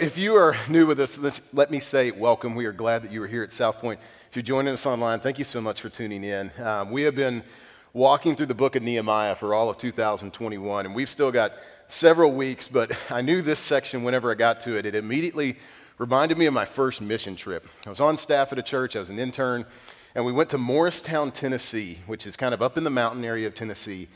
If you are new with us, let me say welcome. We are glad that you are here at South Point. If you're joining us online, thank you so much for tuning in. We have been walking through the book of Nehemiah for all of 2021, and we've still got several weeks, but I knew this section whenever I got to it. It immediately reminded me of my first mission trip. I was on staff at a church, I was an intern, and we went to Morristown, Tennessee, which is kind of up in the mountain area of Tennessee,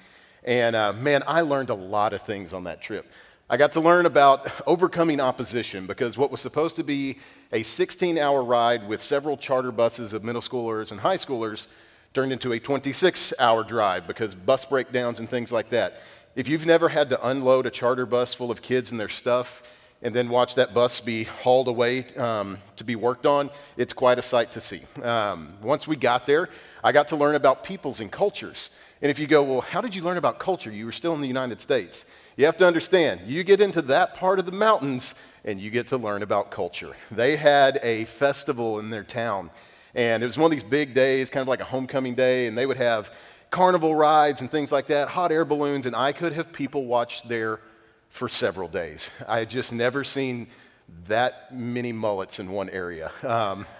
and man, I learned a lot of things on that trip. I got to learn about overcoming opposition, because what was supposed to be a 16-hour ride with several charter buses of middle schoolers and high schoolers turned into a 26-hour drive because bus breakdowns and things like that. If you've never had to unload a charter bus full of kids and their stuff and then watch that bus be hauled away to be worked on, it's quite a sight to see. Once we got there, I got to learn about peoples and cultures. And if you go, well, how did you learn about culture? You were still in the United States. You have to understand, you get into that part of the mountains and you get to learn about culture. They had a festival in their town, and it was one of these big days, kind of like a homecoming day, and they would have carnival rides and things like that, hot air balloons, and I could have people watched there for several days. I had just never seen that many mullets in one area.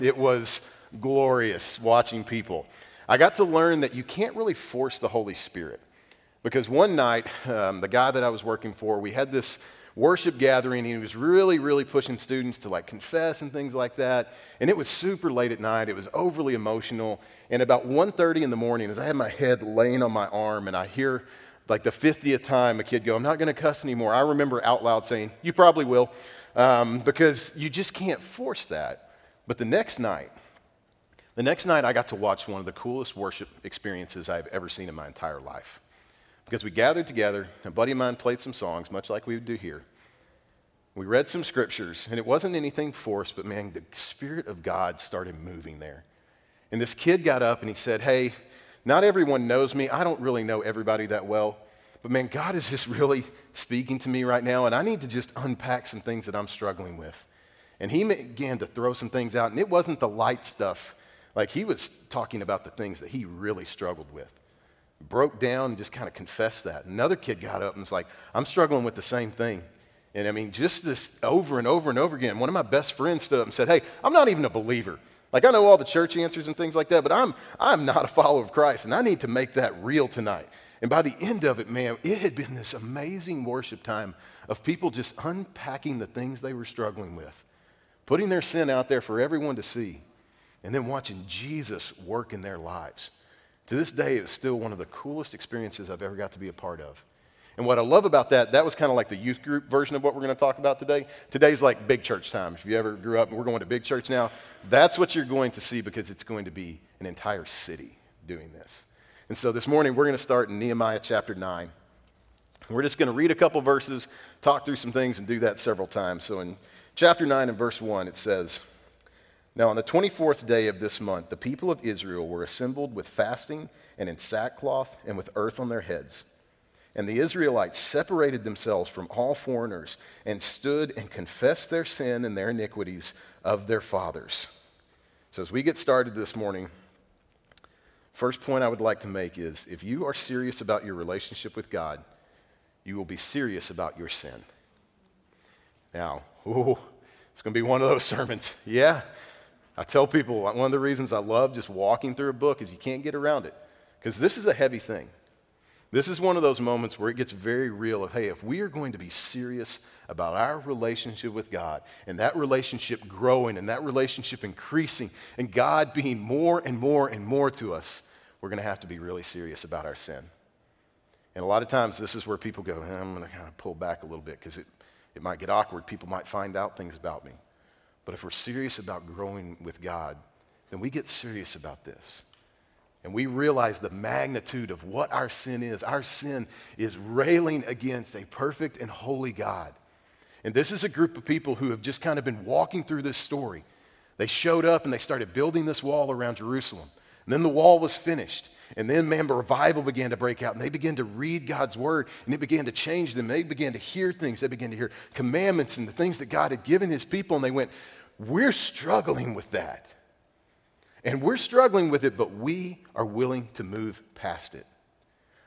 It was glorious watching people. I got to learn that you can't really force the Holy Spirit, because one night, the guy that I was working for, we had this worship gathering, and he was really, really pushing students to like confess and things like that, and it was super late at night, it was overly emotional, and about 1:30 in the morning, as I had my head laying on my arm, and I hear like the 50th time a kid go, "I'm not going to cuss anymore," I remember out loud saying, "You probably will," because you just can't force that. But the next night, I got to watch one of the coolest worship experiences I've ever seen in my entire life, because we gathered together, a buddy of mine played some songs, much like we would do here. We read some scriptures, and it wasn't anything forced, but man, the Spirit of God started moving there. And this kid got up and he said, "Hey, not everyone knows me. I don't really know everybody that well, but man, God is just really speaking to me right now, and I need to just unpack some things that I'm struggling with." And he began to throw some things out, and it wasn't the light stuff. Like, he was talking about the things that he really struggled with, broke down and just kind of confessed that. Another kid got up and was like, "I'm struggling with the same thing." And I mean, just this over and over and over again. One of my best friends stood up and said, "Hey, I'm not even a believer. Like, I know all the church answers and things like that, but I'm not a follower of Christ, and I need to make that real tonight." And by the end of it, man, it had been this amazing worship time of people just unpacking the things they were struggling with, putting their sin out there for everyone to see, and then watching Jesus work in their lives. To this day, it's still one of the coolest experiences I've ever got to be a part of. And what I love about that was kind of like the youth group version of what we're going to talk about today. Today's like big church time. If you ever grew up and we're going to big church now, that's what you're going to see, because it's going to be an entire city doing this. And so this morning, we're going to start in Nehemiah chapter 9. We're just going to read a couple verses, talk through some things, and do that several times. So in chapter 9 and verse 1, it says, "Now on the 24th day of this month, the people of Israel were assembled with fasting and in sackcloth and with earth on their heads. And the Israelites separated themselves from all foreigners and stood and confessed their sin and their iniquities of their fathers." So as we get started this morning, first point I would like to make is, if you are serious about your relationship with God, you will be serious about your sin. Now, it's going to be one of those sermons. Yeah. I tell people, one of the reasons I love just walking through a book is you can't get around it, because this is a heavy thing. This is one of those moments where it gets very real of, hey, if we are going to be serious about our relationship with God, and that relationship growing and that relationship increasing and God being more and more and more to us, we're going to have to be really serious about our sin. And a lot of times this is where people go, I'm going to kind of pull back a little bit because it might get awkward. People might find out things about me. But if we're serious about growing with God, then we get serious about this. And we realize the magnitude of what our sin is. Our sin is railing against a perfect and holy God. And this is a group of people who have just kind of been walking through this story. They showed up and they started building this wall around Jerusalem. And then the wall was finished. And then, man, revival began to break out, and they began to read God's word, and it began to change them. They began to hear things. They began to hear commandments and the things that God had given his people, and they went, we're struggling with that. And we're struggling with it, but we are willing to move past it.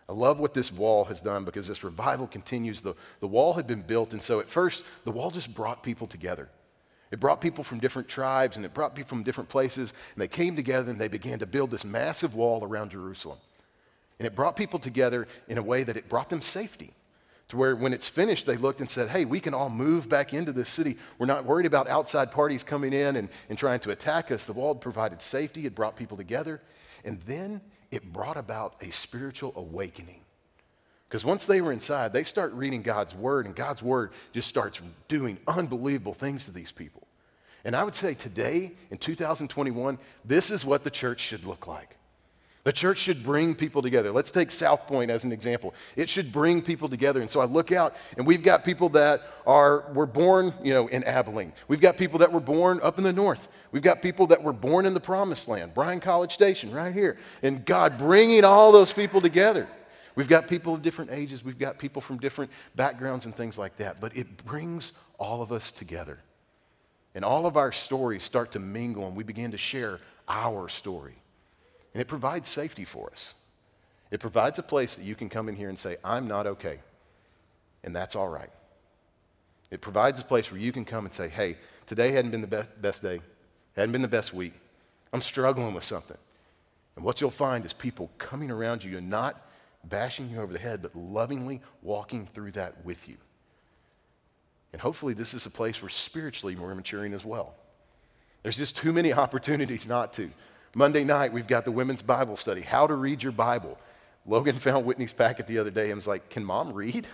I love what this wall has done because this revival continues. The wall had been built, and so at first, the wall just brought people together. It brought people from different tribes, and it brought people from different places, and they came together, and they began to build this massive wall around Jerusalem. And it brought people together in a way that it brought them safety, to where when it's finished, they looked and said, hey, we can all move back into this city. We're not worried about outside parties coming in and trying to attack us. The wall provided safety. It brought people together. And then it brought about a spiritual awakening. Because once they were inside, they start reading God's word, and God's word just starts doing unbelievable things to these people. And I would say today, in 2021, this is what the church should look like. The church should bring people together. Let's take South Point as an example. It should bring people together. And so I look out, and we've got people that were born, in Abilene. We've got people that were born up in the north. We've got people that were born in the Promised Land, Bryan College Station, right here. And God bringing all those people together. We've got people of different ages. We've got people from different backgrounds and things like that. But it brings all of us together. And all of our stories start to mingle, and we begin to share our story. And it provides safety for us. It provides a place that you can come in here and say, I'm not okay, and that's all right. It provides a place where you can come and say, hey, today hadn't been the best day, hadn't been the best week. I'm struggling with something. And what you'll find is people coming around you and not bashing you over the head, but lovingly walking through that with you. And hopefully this is a place where spiritually we're maturing as well. There's just too many opportunities not to. Monday night, we've got the women's Bible study, how to read your Bible. Logan found Whitney's packet the other day and was like, can mom read?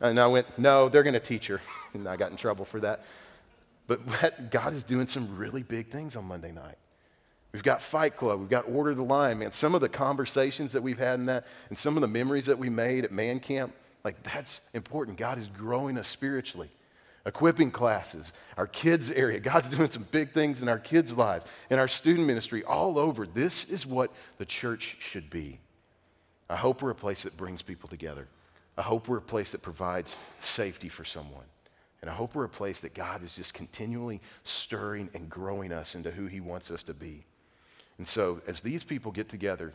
And I went, no, they're going to teach her. And I got in trouble for that. But God is doing some really big things on Monday night. We've got Fight Club. We've got Order the Line, man. Some of the conversations that we've had in that and some of the memories that we made at man camp, like that's important. God is growing us spiritually. Equipping classes, our kids' area. God's doing some big things in our kids' lives, in our student ministry, all over. This is what the church should be. I hope we're a place that brings people together. I hope we're a place that provides safety for someone. And I hope we're a place that God is just continually stirring and growing us into who he wants us to be. And so as these people get together,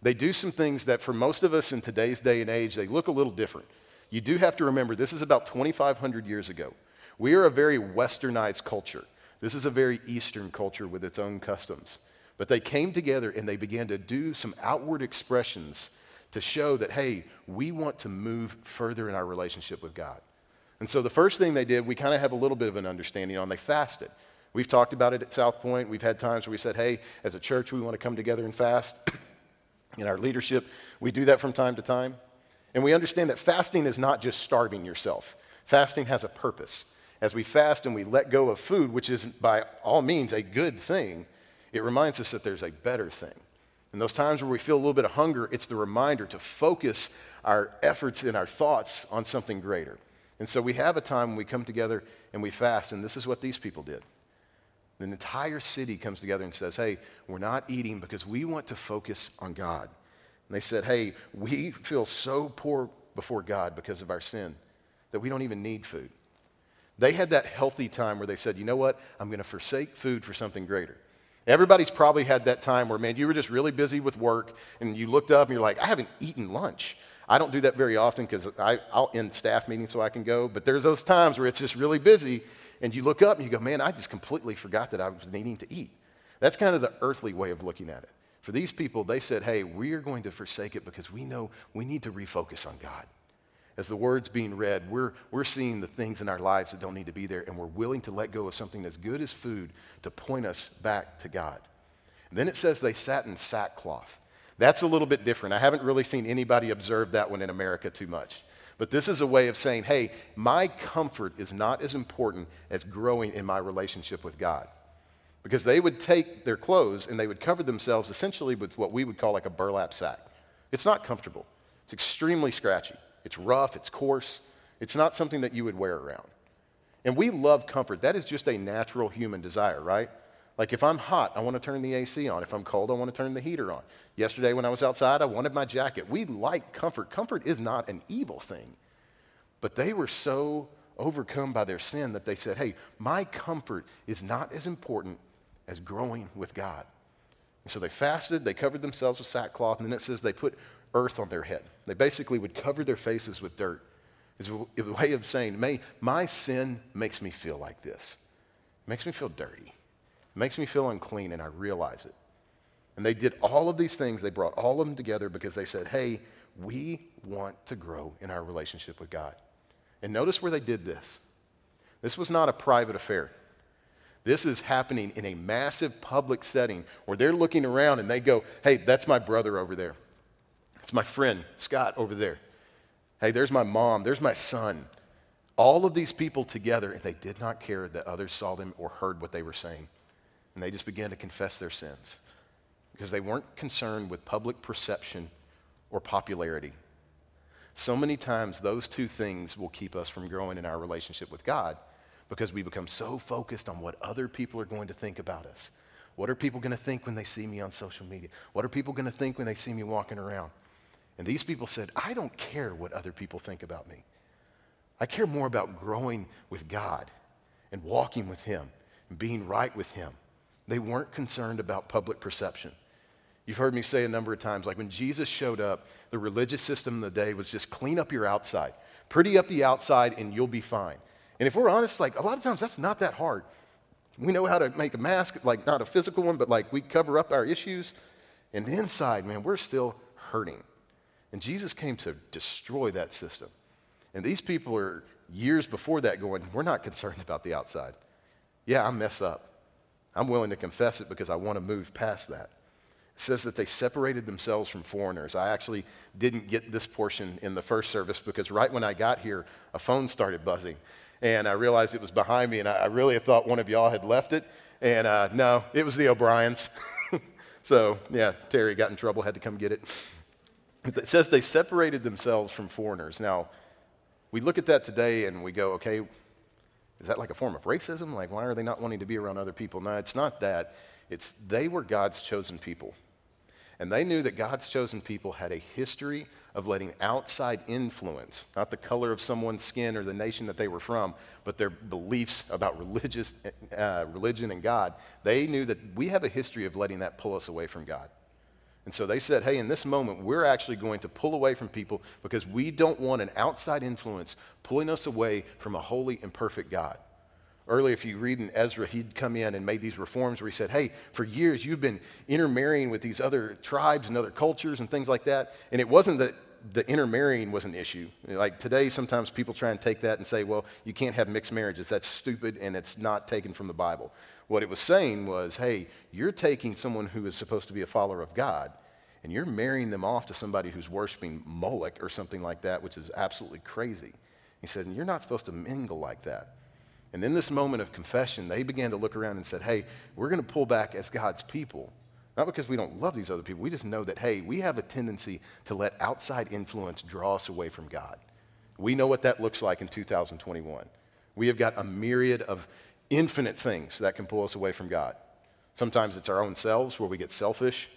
they do some things that for most of us in today's day and age, they look a little different. You do have to remember, this is about 2,500 years ago. We are a very westernized culture. This is a very Eastern culture with its own customs. But they came together and they began to do some outward expressions to show that, hey, we want to move further in our relationship with God. And so the first thing they did, we kind of have a little bit of an understanding on. They fasted. We've talked about it at South Point. We've had times where we said, hey, as a church, we want to come together and fast. In our leadership, we do that from time to time. And we understand that fasting is not just starving yourself. Fasting has a purpose. As we fast and we let go of food, which is by all means a good thing, it reminds us that there's a better thing. And those times where we feel a little bit of hunger, it's the reminder to focus our efforts and our thoughts on something greater. And so we have a time when we come together and we fast, and this is what these people did. The entire city comes together and says, hey, we're not eating because we want to focus on God. And they said, hey, we feel so poor before God because of our sin that we don't even need food. They had that healthy time where they said, you know what, I'm going to forsake food for something greater. Everybody's probably had that time where, man, you were just really busy with work and you looked up and you're like, I haven't eaten lunch. I don't do that very often because I'll end staff meetings so I can go. But there's those times where it's just really busy and you look up and you go, man, I just completely forgot that I was needing to eat. That's kind of the earthly way of looking at it. For these people, they said, hey, we are going to forsake it because we know we need to refocus on God. As the word's being read, we're seeing the things in our lives that don't need to be there, and we're willing to let go of something as good as food to point us back to God. And then it says they sat in sackcloth. That's a little bit different. I haven't really seen anybody observe that one in America too much. But this is a way of saying, hey, my comfort is not as important as growing in my relationship with God. Because they would take their clothes and they would cover themselves essentially with what we would call like a burlap sack. It's not comfortable. It's extremely scratchy. It's rough. It's coarse. It's not something that you would wear around. And we love comfort. That is just a natural human desire, right? Like if I'm hot, I want to turn the AC on. If I'm cold, I want to turn the heater on. Yesterday when I was outside, I wanted my jacket. We like comfort. Comfort is not an evil thing. But they were so overcome by their sin that they said, hey, my comfort is not as important as growing with God. And so they fasted, they covered themselves with sackcloth, and then it says they put earth on their head. They basically would cover their faces with dirt. It's a way of saying, my sin makes me feel like this. It makes me feel dirty. It makes me feel unclean, and I realize it. And they did all of these things. They brought all of them together because they said, hey, we want to grow in our relationship with God. And notice where they did this. This was not a private affair. This is happening in a massive public setting where they're looking around and they go, hey, that's my brother over there. That's my friend, Scott, over there. Hey, there's my mom. There's my son. All of these people together, and they did not care that others saw them or heard what they were saying. And they just began to confess their sins because they weren't concerned with public perception or popularity. So many times those two things will keep us from growing in our relationship with God because we become so focused on what other people are going to think about us. What are people going to think when they see me on social media? What are people going to think when they see me walking around? And these people said, I don't care what other people think about me. I care more about growing with God and walking with Him and being right with Him. They weren't concerned about public perception. You've heard me say a number of times, like when Jesus showed up, the religious system of the day was just clean up your outside. Pretty up the outside and you'll be fine. And if we're honest, like a lot of times that's not that hard. We know how to make a mask, like not a physical one, but like we cover up our issues. And the inside, man, we're still hurting. And Jesus came to destroy that system. And these people are years before that going, we're not concerned about the outside. Yeah, I mess up. I'm willing to confess it because I want to move past that. It says that they separated themselves from foreigners. I actually didn't get this portion in the first service because right when I got here, a phone started buzzing. And I realized it was behind me, and I really thought one of y'all had left it. And no, it was the O'Briens. So, yeah, Terry got in trouble, had to come get it. It says they separated themselves from foreigners. Now, we look at that today and we go, okay, is that like a form of racism? Like, why are they not wanting to be around other people? No, it's not that. It's they were God's chosen people. And they knew that God's chosen people had a history of letting outside influence, not the color of someone's skin or the nation that they were from, but their beliefs about religion and God. They knew that we have a history of letting that pull us away from God. And so they said, hey, in this moment, we're actually going to pull away from people because we don't want an outside influence pulling us away from a holy and perfect God. Earlier, if you read in Ezra, he'd come in and made these reforms where he said, hey, for years you've been intermarrying with these other tribes and other cultures and things like that. And it wasn't that the intermarrying was an issue. Like today, sometimes people try and take that and say, well, you can't have mixed marriages. That's stupid and it's not taken from the Bible. What it was saying was, hey, you're taking someone who is supposed to be a follower of God and you're marrying them off to somebody who's worshiping Moloch or something like that, which is absolutely crazy. He said, and you're not supposed to mingle like that. And in this moment of confession, they began to look around and said, hey, we're going to pull back as God's people. Not because we don't love these other people. We just know that, hey, we have a tendency to let outside influence draw us away from God. We know what that looks like in 2021. We have got a myriad of infinite things that can pull us away from God. Sometimes it's our own selves where we get selfish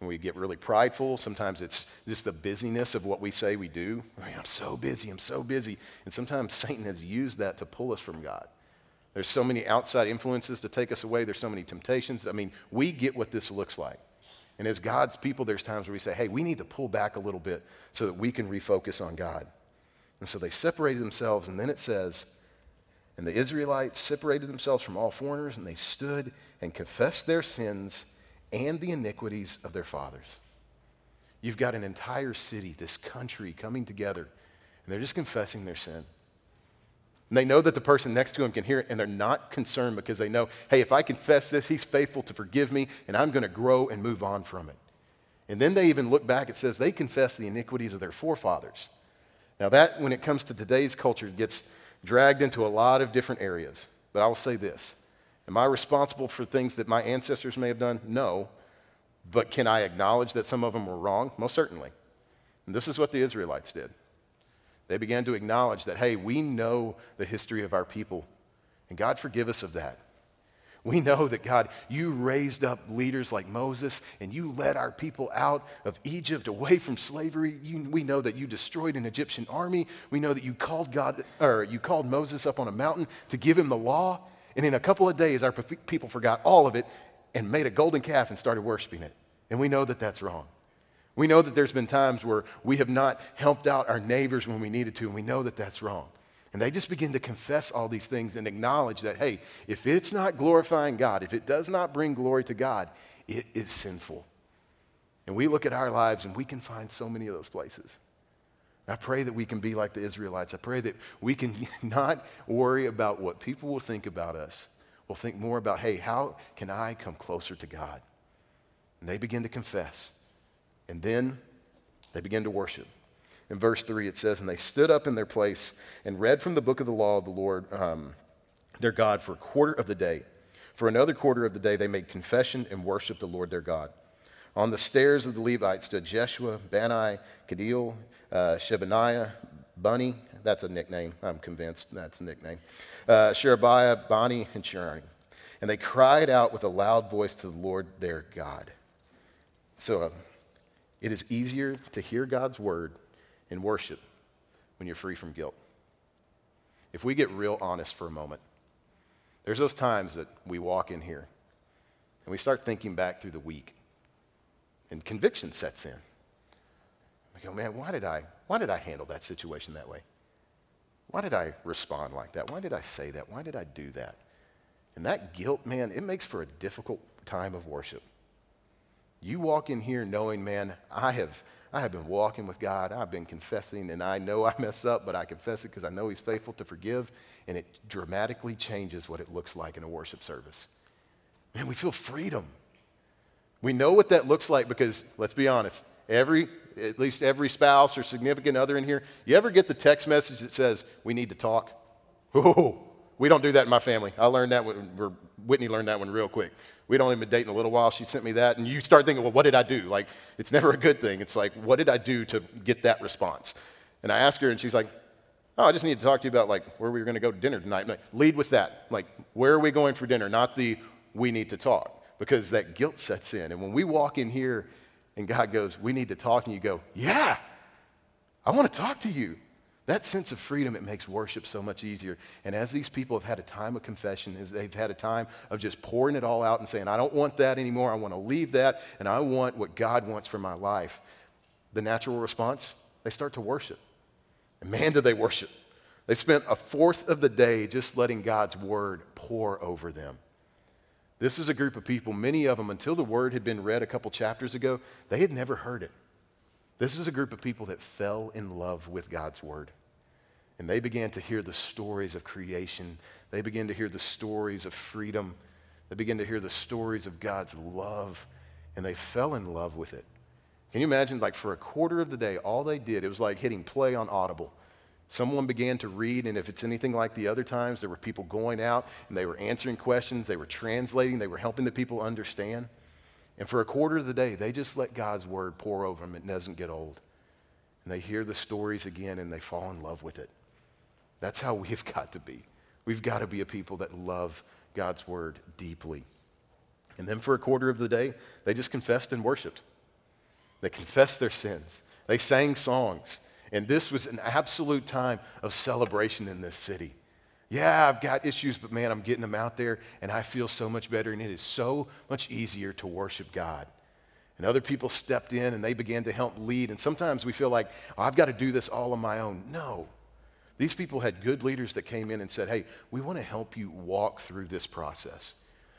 and we get really prideful. Sometimes it's just the busyness of what we say we do. I'm so busy, I'm so busy. And sometimes Satan has used that to pull us from God. There's so many outside influences to take us away. There's so many temptations. I mean, we get what this looks like. And as God's people, there's times where we say, hey, we need to pull back a little bit so that we can refocus on God. And so they separated themselves, and then it says, and the Israelites separated themselves from all foreigners, and they stood and confessed their sins and the iniquities of their fathers. You've got an entire city, this country coming together, and they're just confessing their sin. And they know that the person next to them can hear it, and they're not concerned because they know, hey, if I confess this, he's faithful to forgive me, and I'm going to grow and move on from it. And then they even look back, it says they confess the iniquities of their forefathers. Now that, when it comes to today's culture, gets dragged into a lot of different areas. But I will say this. Am I responsible for things that my ancestors may have done? No. But can I acknowledge that some of them were wrong? Most certainly. And this is what the Israelites did. They began to acknowledge that, hey, we know the history of our people, and God, forgive us of that. We know that, God, you raised up leaders like Moses, and you led our people out of Egypt, away from slavery. We know that you destroyed an Egyptian army. We know that you called Moses up on a mountain to give him the law. And in a couple of days, our people forgot all of it and made a golden calf and started worshiping it. And we know that that's wrong. We know that there's been times where we have not helped out our neighbors when we needed to, and we know that that's wrong. And they just begin to confess all these things and acknowledge that, hey, if it's not glorifying God, if it does not bring glory to God, it is sinful. And we look at our lives and we can find so many of those places. I pray that we can be like the Israelites. I pray that we can not worry about what people will think about us. We'll think more about, hey, how can I come closer to God? And they begin to confess. And then they begin to worship. In verse 3 it says, and they stood up in their place and read from the book of the law of the Lord their God for a quarter of the day. For another quarter of the day they made confession and worshiped the Lord their God. On the stairs of the Levites stood Jeshua, Bani, Kadeel, Shebaniah, Bunny. That's a nickname. I'm convinced that's a nickname. Sherebiah, Bani, and Cherani. And they cried out with a loud voice to the Lord their God. So it is easier to hear God's word in worship when you're free from guilt. If we get real honest for a moment, there's those times that we walk in here and we start thinking back through the week. And conviction sets in. We go, man, why did I handle that situation that way? Why did I respond like that? Why did I say that? Why did I do that? And that guilt, man, it makes for a difficult time of worship. You walk in here knowing, man, I have been walking with God. I've been confessing, and I know I mess up, but I confess it because I know he's faithful to forgive, and it dramatically changes what it looks like in a worship service. Man, we feel freedom. We know what that looks like because, let's be honest, at least every spouse or significant other in here, you ever get the text message that says, we need to talk? Oh, we don't do that in my family. I learned that when Whitney learned that one real quick. We'd only been dating a little while. She sent me that, and you start thinking, well, what did I do? Like, it's never a good thing. It's like, what did I do to get that response? And I asked her, and she's like, oh, I just need to talk to you about, like, where we were going to go to dinner tonight. Like, lead with that. Like, where are we going for dinner? Not the we need to talk. Because that guilt sets in. And when we walk in here and God goes, we need to talk, and you go, yeah, I want to talk to you. That sense of freedom, it makes worship so much easier. And as these people have had a time of confession, as they've had a time of just pouring it all out and saying, I don't want that anymore. I want to leave that, and I want what God wants for my life. The natural response, they start to worship. And man, do they worship. They spent a fourth of the day just letting God's word pour over them. This was a group of people, many of them, until the word had been read a couple chapters ago, they had never heard it. This is a group of people that fell in love with God's word. And they began to hear the stories of creation. They began to hear the stories of freedom. They began to hear the stories of God's love. And they fell in love with it. Can you imagine, like, for a quarter of the day, all they did, it was like hitting play on Audible. Someone began to read, and if it's anything like the other times, there were people going out, and they were answering questions, they were translating, they were helping the people understand. And for a quarter of the day, they just let God's word pour over them. It doesn't get old. And they hear the stories again, and they fall in love with it. That's how we've got to be. We've got to be a people that love God's word deeply. And then for a quarter of the day, they just confessed and worshiped. They confessed their sins. They sang songs. And this was an absolute time of celebration in this city. Yeah, I've got issues, but man, I'm getting them out there, and I feel so much better, and it is so much easier to worship God. And other people stepped in, and they began to help lead. And sometimes we feel like, oh, I've got to do this all on my own. No. These people had good leaders that came in and said, hey, we want to help you walk through this process.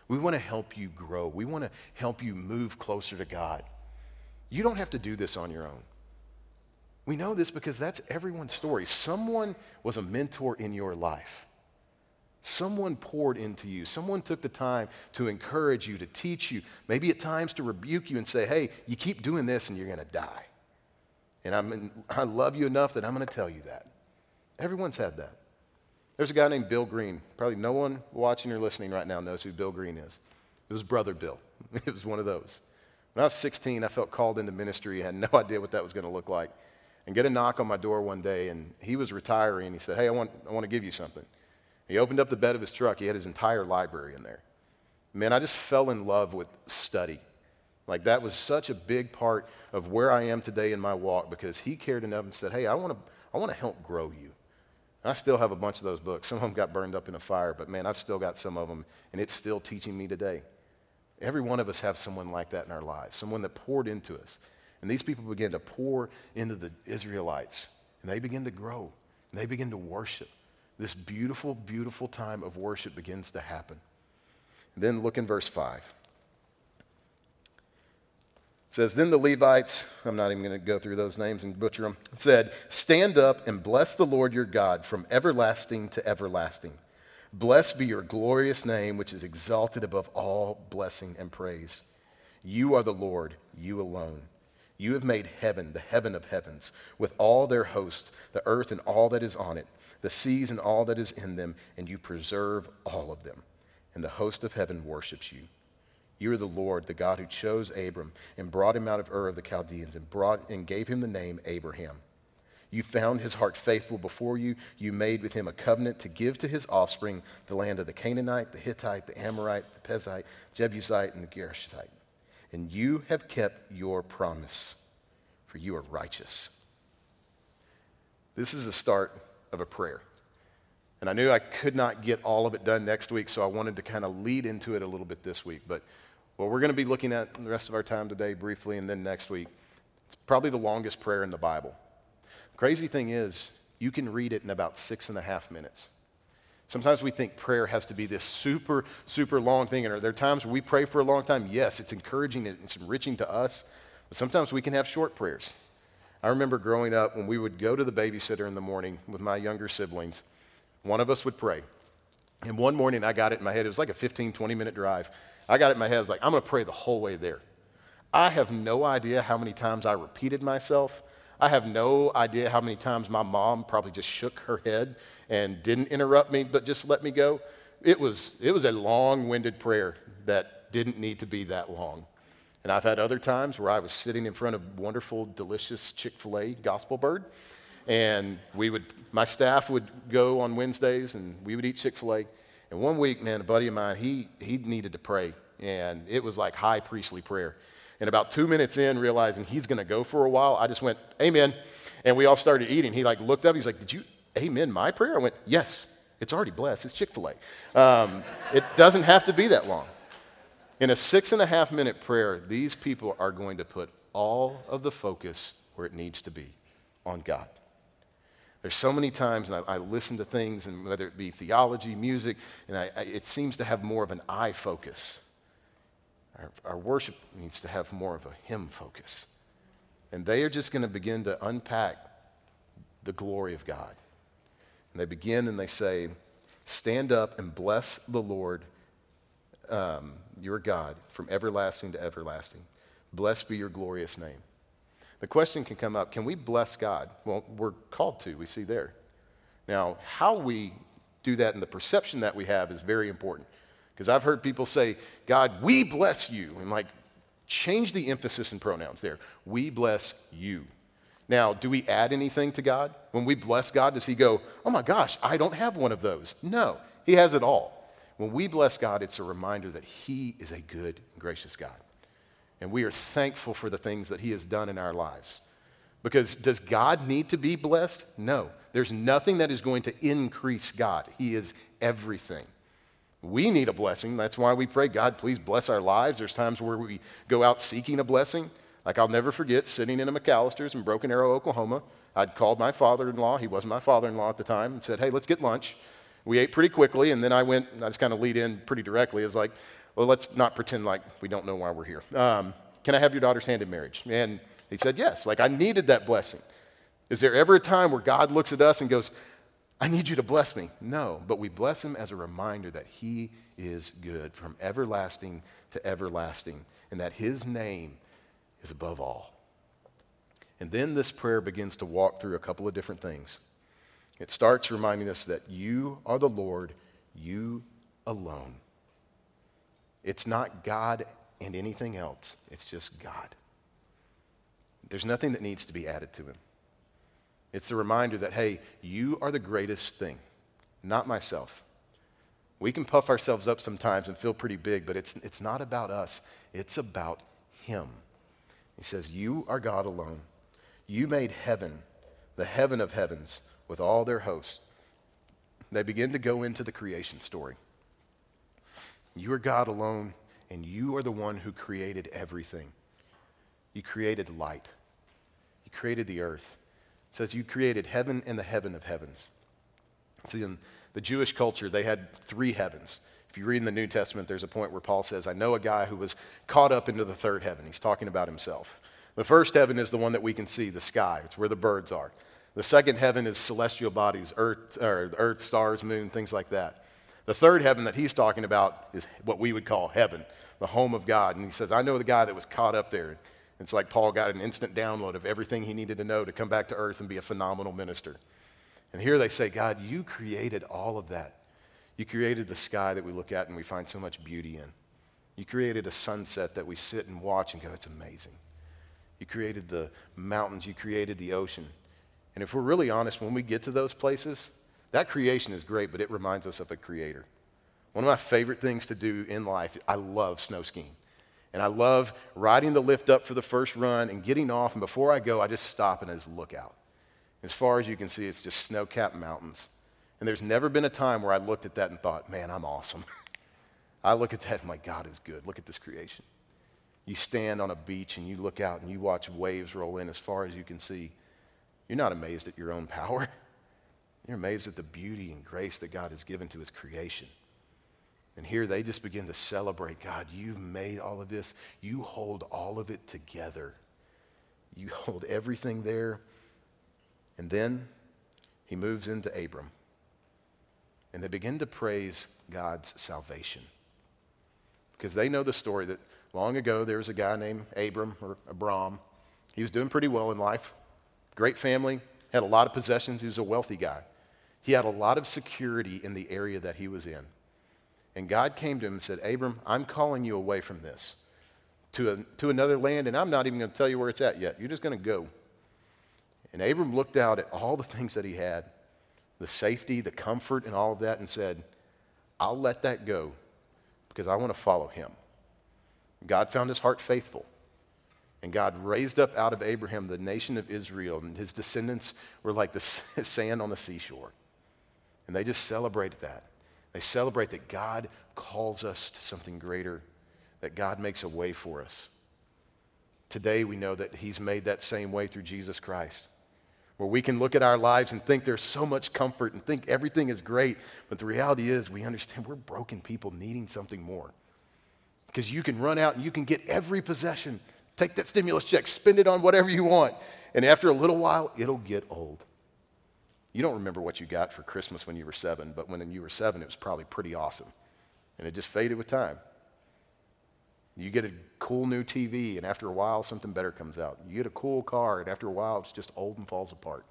We want to help you grow. We want to help you move closer to God. You don't have to do this on your own. We know this because that's everyone's story. Someone was a mentor in your life. Someone poured into you. Someone took the time to encourage you, to teach you, maybe at times to rebuke you and say, hey, you keep doing this and you're going to die. And I love you enough that I'm going to tell you that. Everyone's had that. There's a guy named Bill Green. Probably no one watching or listening right now knows who Bill Green is. It was Brother Bill. It was one of those. When I was 16, I felt called into ministry. I had no idea what that was going to look like. And get a knock on my door one day, and he was retiring. He said, hey, I want to give you something. He opened up the bed of his truck. He had his entire library in there. Man, I just fell in love with study. Like, that was such a big part of where I am today in my walk, because he cared enough and said, hey, I want to help grow you. And I still have a bunch of those books. Some of them got burned up in a fire, but man, I've still got some of them, and it's still teaching me today. Every one of us have someone like that in our lives, someone that poured into us. And these people began to pour into the Israelites. And they begin to grow. And they begin to worship. This beautiful, beautiful time of worship begins to happen. And then look in verse 5. It says, then the Levites, I'm not even going to go through those names and butcher them, said, stand up and bless the Lord your God from everlasting to everlasting. Blessed be your glorious name, which is exalted above all blessing and praise. You are the Lord, you alone. You have made heaven, the heaven of heavens, with all their hosts, the earth and all that is on it, the seas and all that is in them, and you preserve all of them. And the host of heaven worships you. You are the Lord, the God who chose Abram and brought him out of Ur of the Chaldeans and gave him the name Abraham. You found his heart faithful before you. You made with him a covenant to give to his offspring the land of the Canaanite, the Hittite, the Amorite, the Pezite, Jebusite, and the Gereshite. And you have kept your promise, for you are righteous. This is the start of a prayer. And I knew I could not get all of it done next week, so I wanted to kind of lead into it a little bit this week. But what we're going to be looking at the rest of our time today briefly and then next week, it's probably the longest prayer in the Bible. The crazy thing is, you can read it in about 6.5 minutes. Sometimes we think prayer has to be this super, super long thing. And are there times where we pray for a long time? Yes, it's encouraging and it's enriching to us. But sometimes we can have short prayers. I remember growing up when we would go to the babysitter in the morning with my younger siblings, one of us would pray. And one morning I got it in my head. It was like a 15, 20-minute drive. I got it in my head. I was like, I'm going to pray the whole way there. I have no idea how many times I repeated myself. I have no idea how many times my mom probably just shook her head and didn't interrupt me, but just let me go. It was a long-winded prayer that didn't need to be that long. And I've had other times where I was sitting in front of wonderful, delicious Chick-fil-A gospel bird, and my staff would go on Wednesdays, and we would eat Chick-fil-A. And one week, man, a buddy of mine, he needed to pray, and it was like high priestly prayer. And about 2 minutes in, realizing he's going to go for a while, I just went, amen. And we all started eating. He like looked up. He's like, did you amen my prayer? I went, yes. It's already blessed. It's Chick-fil-A. It doesn't have to be that long. In a 6.5 minute prayer, these people are going to put all of the focus where it needs to be, on God. There's so many times, and I listen to things, and whether it be theology, music, and it seems to have more of an I focus. Our worship needs to have more of a hymn focus. And they are just going to begin to unpack the glory of God. And they begin and they say, stand up and bless the Lord, your God, from everlasting to everlasting. Blessed be your glorious name. The question can come up, can we bless God? Well, we're called to, we see there. Now, how we do that and the perception that we have is very important. Because I've heard people say, God, we bless you. And like, change the emphasis and pronouns there. We bless you. Now, do we add anything to God? When we bless God, does he go, oh my gosh, I don't have one of those? No, he has it all. When we bless God, it's a reminder that he is a good and gracious God. And we are thankful for the things that he has done in our lives. Because does God need to be blessed? No. There's nothing that is going to increase God. He is everything. We need a blessing. That's why we pray, God, please bless our lives. There's times where we go out seeking a blessing. Like I'll never forget sitting in a McAllister's in Broken Arrow, Oklahoma. I'd called my father-in-law. He wasn't my father-in-law at the time, and said, hey, let's get lunch. We ate pretty quickly, and then I went, and I just kind of lead in pretty directly. It was like, well, let's not pretend like we don't know why we're here. Can I have your daughter's hand in marriage? And he said yes. Like I needed that blessing. Is there ever a time where God looks at us and goes, I need you to bless me? No, but we bless him as a reminder that he is good from everlasting to everlasting, and that his name is above all. And then this prayer begins to walk through a couple of different things. It starts reminding us that you are the Lord, you alone. It's not God and anything else. It's just God. There's nothing that needs to be added to him. It's a reminder that, hey, you are the greatest thing, not myself. We can puff ourselves up sometimes and feel pretty big, but it's not about us. It's about him. He says, you are God alone. You made heaven, the heaven of heavens, with all their hosts. They begin to go into the creation story. You are God alone, and you are the one who created everything. You created light. You created the earth. It says you created heaven and the heaven of heavens. See, in the Jewish culture, they had three heavens. If you read in the New Testament, there's a point where Paul says, I know a guy who was caught up into the third heaven. He's talking about himself. The first heaven is the one that we can see, the sky. It's where the birds are. The second heaven is celestial bodies, earth, stars, moon, things like that. The third heaven that he's talking about is what we would call heaven, the home of God. And he says, I know the guy that was caught up there. It's like Paul got an instant download of everything he needed to know to come back to earth and be a phenomenal minister. And here they say, God, you created all of that. You created the sky that we look at and we find so much beauty in. You created a sunset that we sit and watch and go, it's amazing. You created the mountains. You created the ocean. And if we're really honest, when we get to those places, that creation is great, but it reminds us of a creator. One of my favorite things to do in life, I love snow skiing. And I love riding the lift up for the first run and getting off. And before I go, I just stop and I just look out. As far as you can see, it's just snow-capped mountains. And there's never been a time where I looked at that and thought, man, I'm awesome. I look at that and my God is good. Look at this creation. You stand on a beach and you look out and you watch waves roll in as far as you can see. You're not amazed at your own power. You're amazed at the beauty and grace that God has given to his creation. And here they just begin to celebrate, God, you made all of this. You hold all of it together. You hold everything there. And then he moves into Abram. And they begin to praise God's salvation. Because they know the story that long ago there was a guy named Abram or Abram. He was doing pretty well in life. Great family, had a lot of possessions. He was a wealthy guy. He had a lot of security in the area that he was in. And God came to him and said, Abram, I'm calling you away from this to another land, and I'm not even going to tell you where it's at yet. You're just going to go. And Abram looked out at all the things that he had, the safety, the comfort, and all of that, and said, I'll let that go because I want to follow him. God found his heart faithful. And God raised up out of Abraham the nation of Israel, and his descendants were like the sand on the seashore. And they just celebrated that. They celebrate that God calls us to something greater, that God makes a way for us. Today we know that he's made that same way through Jesus Christ, where we can look at our lives and think there's so much comfort and think everything is great, but the reality is we understand we're broken people needing something more. Because you can run out and you can get every possession. Take that stimulus check, spend it on whatever you want. And after a little while, it'll get old. You don't remember what you got for Christmas when you were 7, but when you were 7, it was probably pretty awesome. And it just faded with time. You get a cool new TV, and after a while, something better comes out. You get a cool car, and after a while, it's just old and falls apart.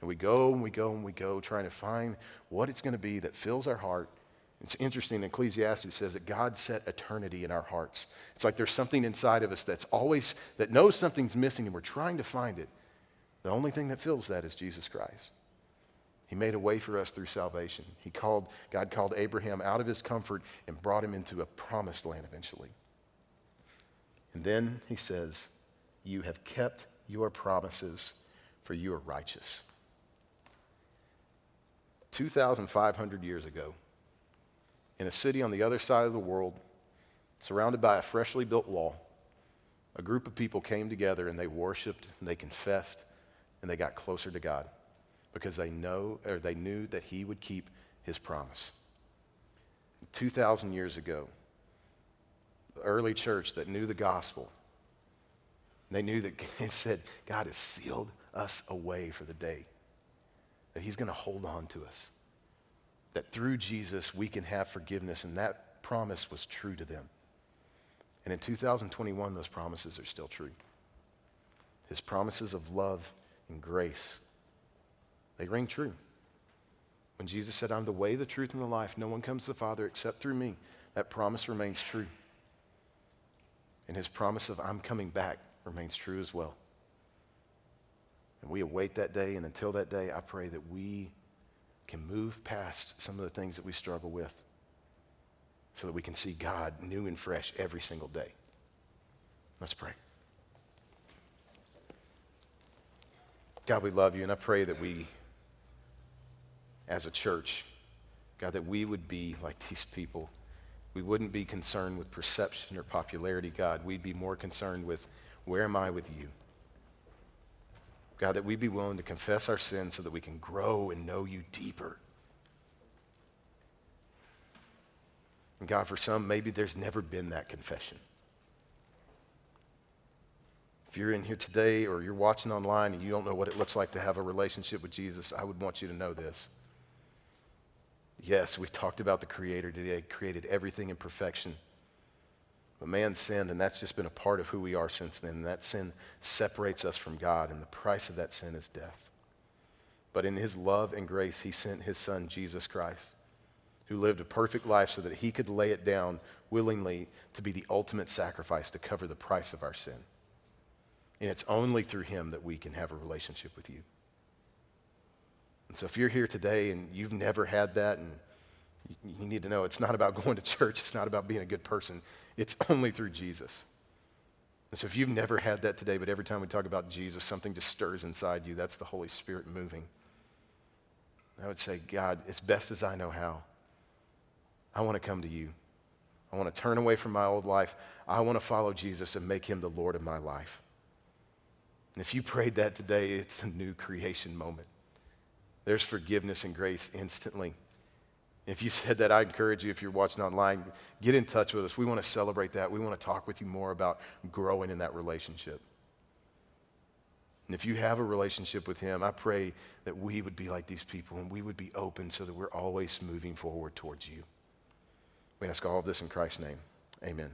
And we go, and we go, and we go, trying to find what it's going to be that fills our heart. It's interesting, Ecclesiastes says that God set eternity in our hearts. It's like there's something inside of us that's always, that knows something's missing and we're trying to find it. The only thing that fills that is Jesus Christ. He made a way for us through salvation. God called Abraham out of his comfort and brought him into a promised land eventually. And then he says, you have kept your promises, for you are righteous. 2,500 years ago, in a city on the other side of the world, surrounded by a freshly built wall, a group of people came together and they worshiped and they confessed and they got closer to God because they knew that he would keep his promise. 2,000 years ago, the early church that knew the gospel, they knew that it said, God has sealed us away for the day, that he's going to hold on to us, that through Jesus we can have forgiveness, and that promise was true to them. And in 2021, those promises are still true. His promises of love and grace, they ring true. When Jesus said, I'm the way, the truth, and the life, no one comes to the Father except through me, that promise remains true. And his promise of I'm coming back remains true as well. And we await that day, and until that day, I pray that we can move past some of the things that we struggle with so that we can see God new and fresh every single day. Let's pray. God, we love you, and I pray that we, as a church, God, that we would be like these people. We wouldn't be concerned with perception or popularity, God. We'd be more concerned with where am I with you? God, that we be willing to confess our sins so that we can grow and know you deeper. And God, for some, maybe there's never been that confession. If you're in here today or you're watching online and you don't know what it looks like to have a relationship with Jesus, I would want you to know this. Yes, we talked about the Creator today, created everything in perfection. But man sinned, and that's just been a part of who we are since then. And that sin separates us from God, and the price of that sin is death. But in his love and grace, he sent his son, Jesus Christ, who lived a perfect life so that he could lay it down willingly to be the ultimate sacrifice to cover the price of our sin. And it's only through him that we can have a relationship with you. And so if you're here today and you've never had that, and you need to know it's not about going to church, it's not about being a good person, it's only through Jesus. And so if you've never had that today, but every time we talk about Jesus, something just stirs inside you, that's the Holy Spirit moving. And I would say, God, as best as I know how, I want to come to you. I want to turn away from my old life. I want to follow Jesus and make him the Lord of my life. And if you prayed that today, it's a new creation moment. There's forgiveness and grace instantly. If you said that, I encourage you, if you're watching online, get in touch with us. We want to celebrate that. We want to talk with you more about growing in that relationship. And if you have a relationship with him, I pray that we would be like these people and we would be open so that we're always moving forward towards you. We ask all of this in Christ's name. Amen.